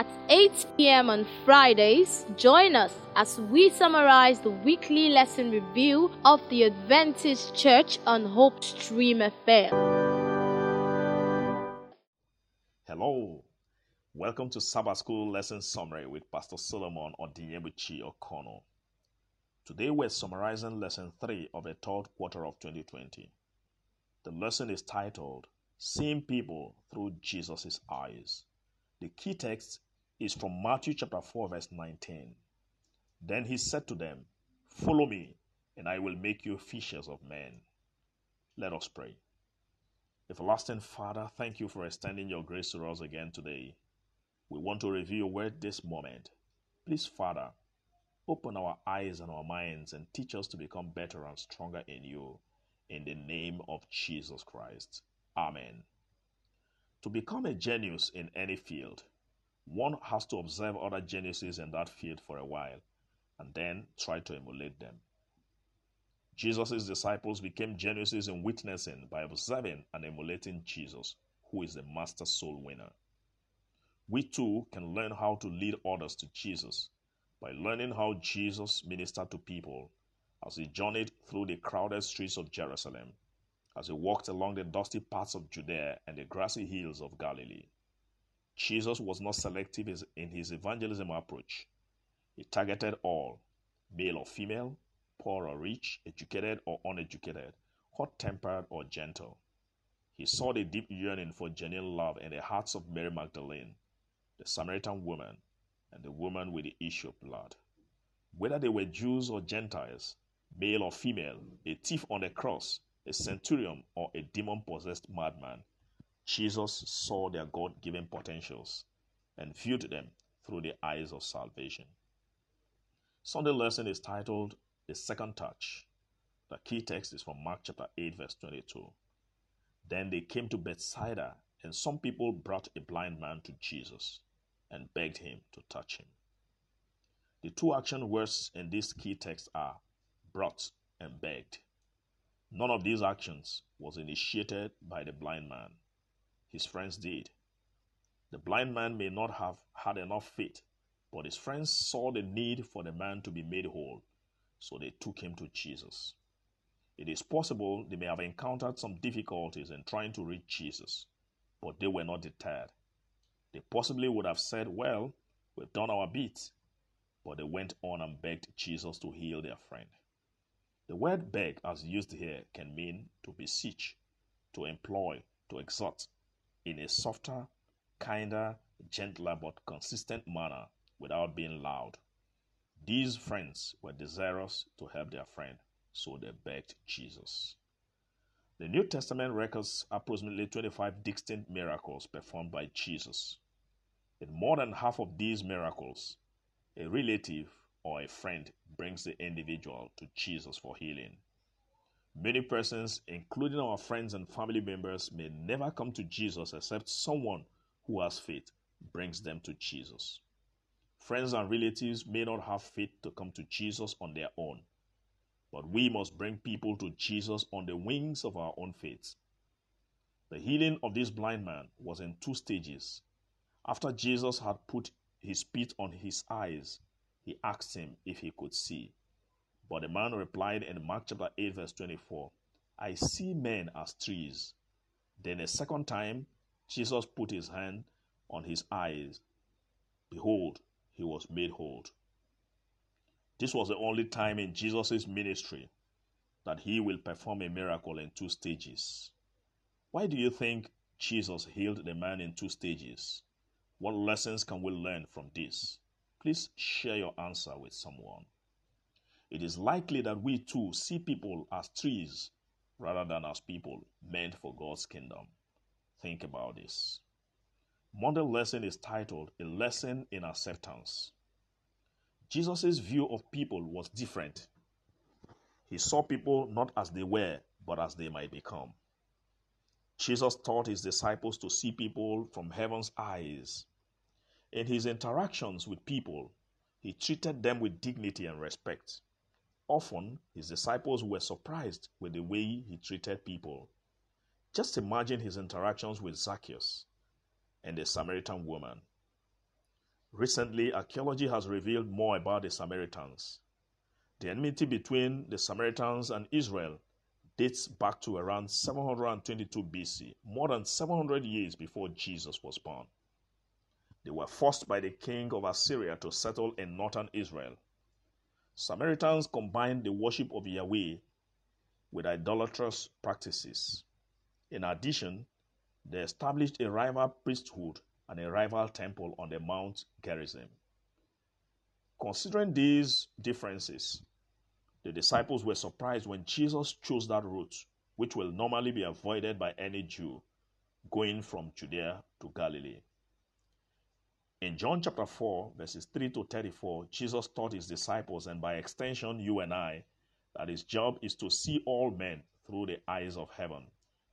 at 8 p.m. on Fridays. Join us as we summarize the weekly lesson review of the Adventist Church on Hope Stream FM. Hello. Welcome to Sabbath School Lesson Summary with Pastor Solomon Odinyebuchi Okono. Today we're summarizing Lesson 3 of the third quarter of 2020. The lesson is titled, Seeing People Through Jesus' Eyes. The key text is from Matthew chapter 4, verse 19. Then he said to them, Follow me, and I will make you fishers of men. Let us pray. Everlasting Father, thank you for extending your grace to us again today. We want to review your word this moment. Please, Father, open our eyes and our minds and teach us to become better and stronger in you. In the name of Jesus Christ. Amen. To become a genius in any field, one has to observe other geniuses in that field for a while and then try to emulate them. Jesus' disciples became geniuses in witnessing by observing and emulating Jesus, who is the master soul winner. We too can learn how to lead others to Jesus by learning how Jesus ministered to people as he journeyed through the crowded streets of Jerusalem, as he walked along the dusty paths of Judea and the grassy hills of Galilee. Jesus was not selective in his evangelism approach. He targeted all, male or female, poor or rich, educated or uneducated, hot-tempered or gentle. He saw the deep yearning for genuine love in the hearts of Mary Magdalene, the Samaritan woman, and the woman with the issue of blood. Whether they were Jews or Gentiles, male or female, a thief on the cross, a centurion, or a demon-possessed madman, Jesus saw their God-given potentials and viewed them through the eyes of salvation. Sunday lesson is titled, The Second Touch. The key text is from Mark chapter 8, verse 22. Then they came to Bethsaida, and some people brought a blind man to Jesus and begged him to touch him. The two action words in this key text are brought and begged. None of these actions was initiated by the blind man. His friends did. The blind man may not have had enough faith, but his friends saw the need for the man to be made whole, so they took him to Jesus. It is possible they may have encountered some difficulties in trying to reach Jesus, but they were not deterred. They possibly would have said, well, we've done our bit, but they went on and begged Jesus to heal their friend. The word beg, as used here, can mean to beseech, to employ, to exhort, in a softer, kinder, gentler, but consistent manner without being loud. These friends were desirous to help their friend, so they begged Jesus. The New Testament records approximately 25 distinct miracles performed by Jesus. In more than half of these miracles, a relative or a friend brings the individual to Jesus for healing. Many persons, including our friends and family members, may never come to Jesus except someone who has faith brings them to Jesus. Friends and relatives may not have faith to come to Jesus on their own, but we must bring people to Jesus on the wings of our own faith. The healing of this blind man was in two stages. After Jesus had put his spit on his eyes, he asked him if he could see. But the man replied in Mark chapter 8, verse 24, I see men as trees. Then a second time, Jesus put his hand on his eyes. Behold, he was made whole. This was the only time in Jesus' ministry that he will perform a miracle in two stages. Why do you think Jesus healed the man in two stages? What lessons can we learn from this? Please share your answer with someone. It is likely that we too see people as trees rather than as people meant for God's kingdom. Think about this. Monday lesson is titled, A Lesson in Acceptance. Jesus' view of people was different. He saw people not as they were, but as they might become. Jesus taught his disciples to see people from heaven's eyes. In his interactions with people, he treated them with dignity and respect. Often, his disciples were surprised with the way he treated people. Just imagine his interactions with Zacchaeus and the Samaritan woman. Recently, archaeology has revealed more about the Samaritans. The enmity between the Samaritans and Israel dates back to around 722 BC, more than 700 years before Jesus was born. They were forced by the king of Assyria to settle in northern Israel. Samaritans combined the worship of Yahweh with idolatrous practices. In addition, they established a rival priesthood and a rival temple on the Mount Gerizim. Considering these differences, the disciples were surprised when Jesus chose that route, which will normally be avoided by any Jew going from Judea to Galilee. In John chapter 4, verses 3 to 34, Jesus taught his disciples, and by extension you and I, that his job is to see all men through the eyes of heaven,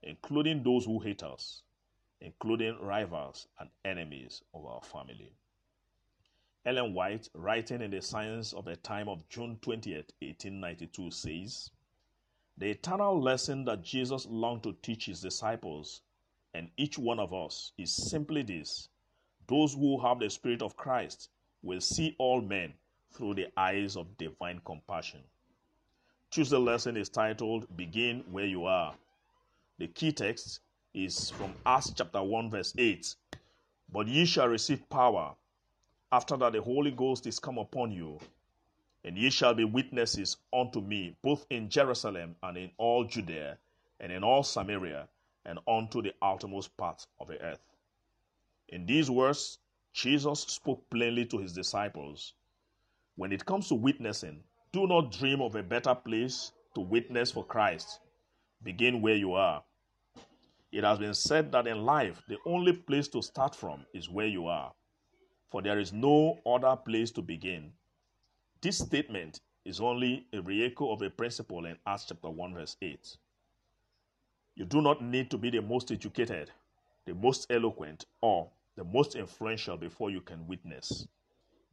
including those who hate us, including rivals and enemies of our family. Ellen White, writing in The Signs of the Times of June 20, 1892, says, "The eternal lesson that Jesus longed to teach his disciples and each one of us is simply this: those who have the Spirit of Christ will see all men through the eyes of divine compassion." Tuesday's lesson is titled, "Begin Where You Are." The key text is from Acts chapter 1, verse 8. "But ye shall receive power, after that the Holy Ghost is come upon you, and ye shall be witnesses unto me, both in Jerusalem and in all Judea, and in all Samaria, and unto the outermost part of the earth." In these words, Jesus spoke plainly to his disciples. When it comes to witnessing, do not dream of a better place to witness for Christ. Begin where you are. It has been said that in life, the only place to start from is where you are, for there is no other place to begin. This statement is only a re-echo of a principle in Acts chapter 1, verse 8. You do not need to be the most educated, the most eloquent, or the most influential before you can witness.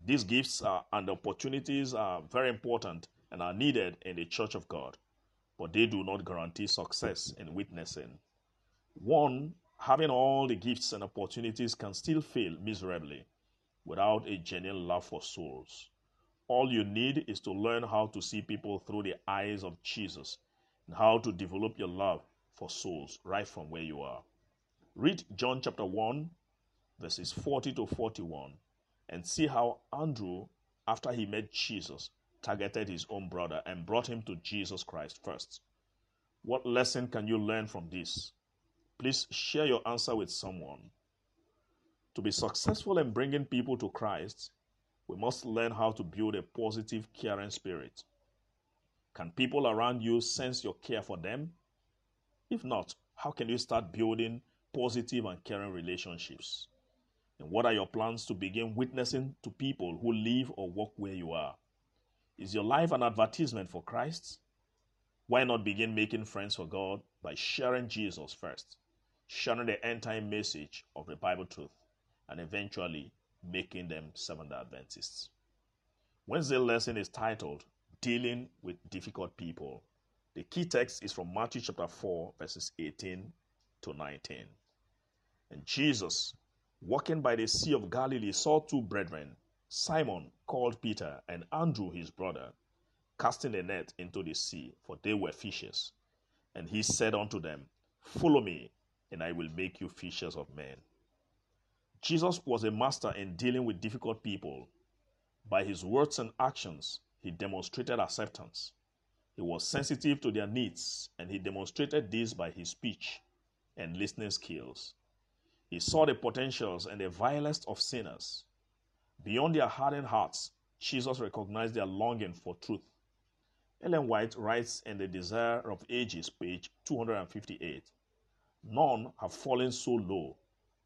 These gifts and opportunities are very important and are needed in the Church of God, but they do not guarantee success in witnessing. One having all the gifts and opportunities can still fail miserably without a genuine love for souls. All you need is to learn how to see people through the eyes of Jesus and how to develop your love for souls right from where you are. Read John chapter 1, verses 40 to 41, and see how Andrew, after he met Jesus, targeted his own brother and brought him to Jesus Christ first. What lesson can you learn from this? Please share your answer with someone. To be successful in bringing people to Christ, we must learn how to build a positive, caring spirit. Can people around you sense your care for them? If not, how can you start building positive and caring relationships? And what are your plans to begin witnessing to people who live or work where you are? Is your life an advertisement for Christ? Why not begin making friends for God by sharing Jesus first, sharing the end-time message of the Bible truth, and eventually making them Seventh-day Adventists? Wednesday's lesson is titled, "Dealing with Difficult People." The key text is from Matthew chapter 4, verses 18 to 19. "And Jesus, walking by the Sea of Galilee, saw two brethren, Simon, called Peter, and Andrew his brother, casting a net into the sea, for they were fishers. And he said unto them, Follow me, and I will make you fishers of men." Jesus was a master in dealing with difficult people. By his words and actions, he demonstrated acceptance. He was sensitive to their needs, and he demonstrated this by his speech and listening skills. He saw the potentials and the vilest of sinners. Beyond their hardened hearts, Jesus recognized their longing for truth. Ellen White writes in The Desire of Ages, page 258, "None have fallen so low,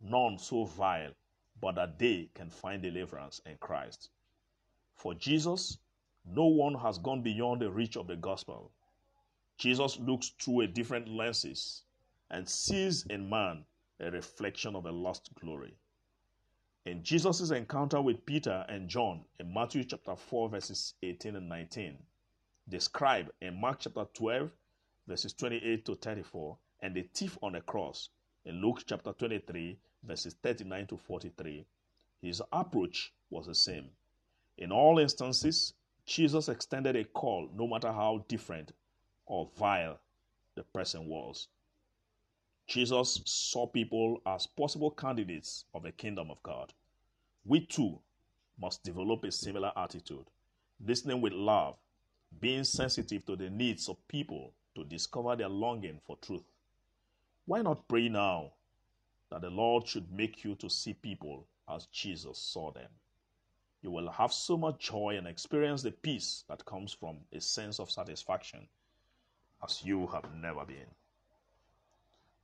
none so vile, but that they can find deliverance in Christ." For Jesus, no one has gone beyond the reach of the gospel. Jesus looks through a different lenses and sees in man a reflection of a lost glory. In Jesus' encounter with Peter and John in Matthew chapter 4, verses 18 and 19, described in Mark chapter 12, verses 28 to 34, and the thief on the cross in Luke chapter 23, verses 39 to 43, His approach was the same. In all instances, Jesus extended a call, no matter how different or vile the person was. Jesus saw people as possible candidates of the kingdom of God. We too must develop a similar attitude, listening with love, being sensitive to the needs of people to discover their longing for truth. Why not pray now that the Lord should make you to see people as Jesus saw them? You will have so much joy and experience the peace that comes from a sense of satisfaction as you have never been.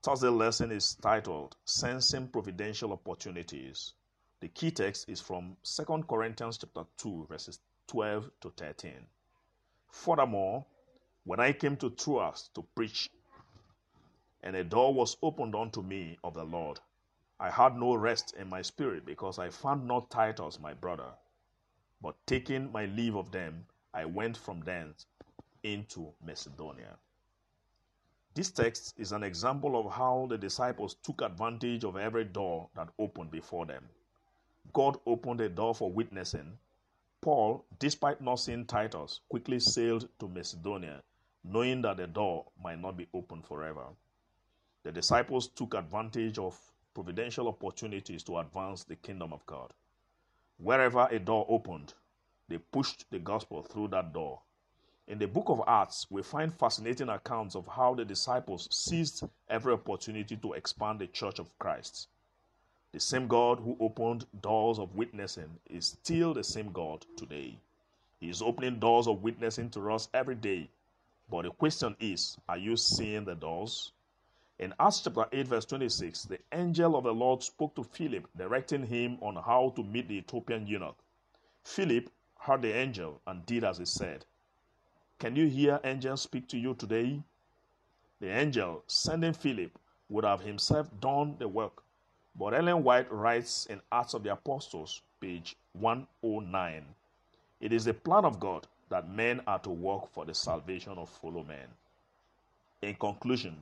Thursday's lesson is titled, Sensing Providential Opportunities. The key text is from 2 Corinthians chapter 2, verses 12 to 13. Furthermore, when I came to Troas to preach, and a door was opened unto me of the Lord, I had no rest in my spirit, because I found not Titus my brother. But taking my leave of them, I went from thence into Macedonia. This text is an example of how the disciples took advantage of every door that opened before them. God opened a door for witnessing. Paul, despite not seeing Titus, quickly sailed to Macedonia, knowing that the door might not be open forever. The disciples took advantage of providential opportunities to advance the kingdom of God. Wherever a door opened, they pushed the gospel through that door. In the book of Acts, we find fascinating accounts of how the disciples seized every opportunity to expand the church of Christ. The same God who opened doors of witnessing is still the same God today. He is opening doors of witnessing to us every day. But the question is, are you seeing the doors? In Acts chapter 8, verse 26, the angel of the Lord spoke to Philip, directing him on how to meet the Ethiopian eunuch. Philip heard the angel and did as he said. Can you hear angels speak to you today? The angel sending Philip would have himself done the work. But Ellen White writes in Acts of the Apostles, page 109, it is the plan of God that men are to work for the salvation of fellow men. In conclusion,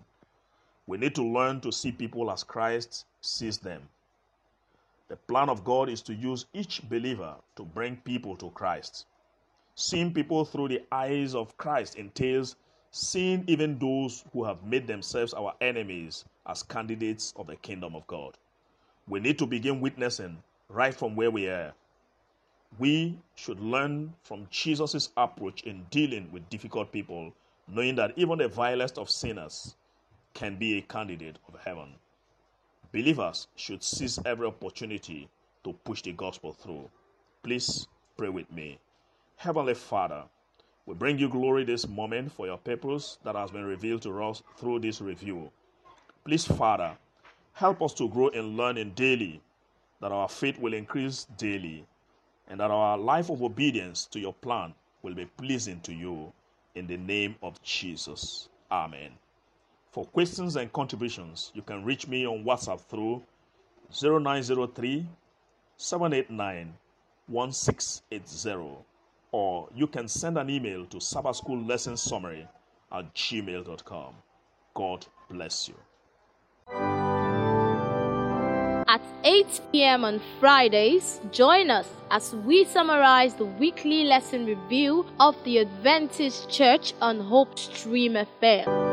we need to learn to see people as Christ sees them. The plan of God is to use each believer to bring people to Christ. Seeing people through the eyes of Christ entails seeing even those who have made themselves our enemies as candidates of the kingdom of God. We need to begin witnessing right from where we are. We should learn from Jesus' approach in dealing with difficult people, knowing that even the vilest of sinners can be a candidate of heaven. Believers should seize every opportunity to push the gospel through. Please pray with me. Heavenly Father, we bring you glory this moment for your purpose that has been revealed to us through this review. Please, Father, help us to grow in learning daily, that our faith will increase daily, and that our life of obedience to your plan will be pleasing to you. In the name of Jesus. Amen. For questions and contributions, you can reach me on WhatsApp through 0903-789-1680, or you can send an email to Sabbath School Lesson Summary at gmail.com. God bless you. At 8 p.m. on Fridays, join us as we summarize the weekly lesson review of the Adventist Church on Hope Stream FM.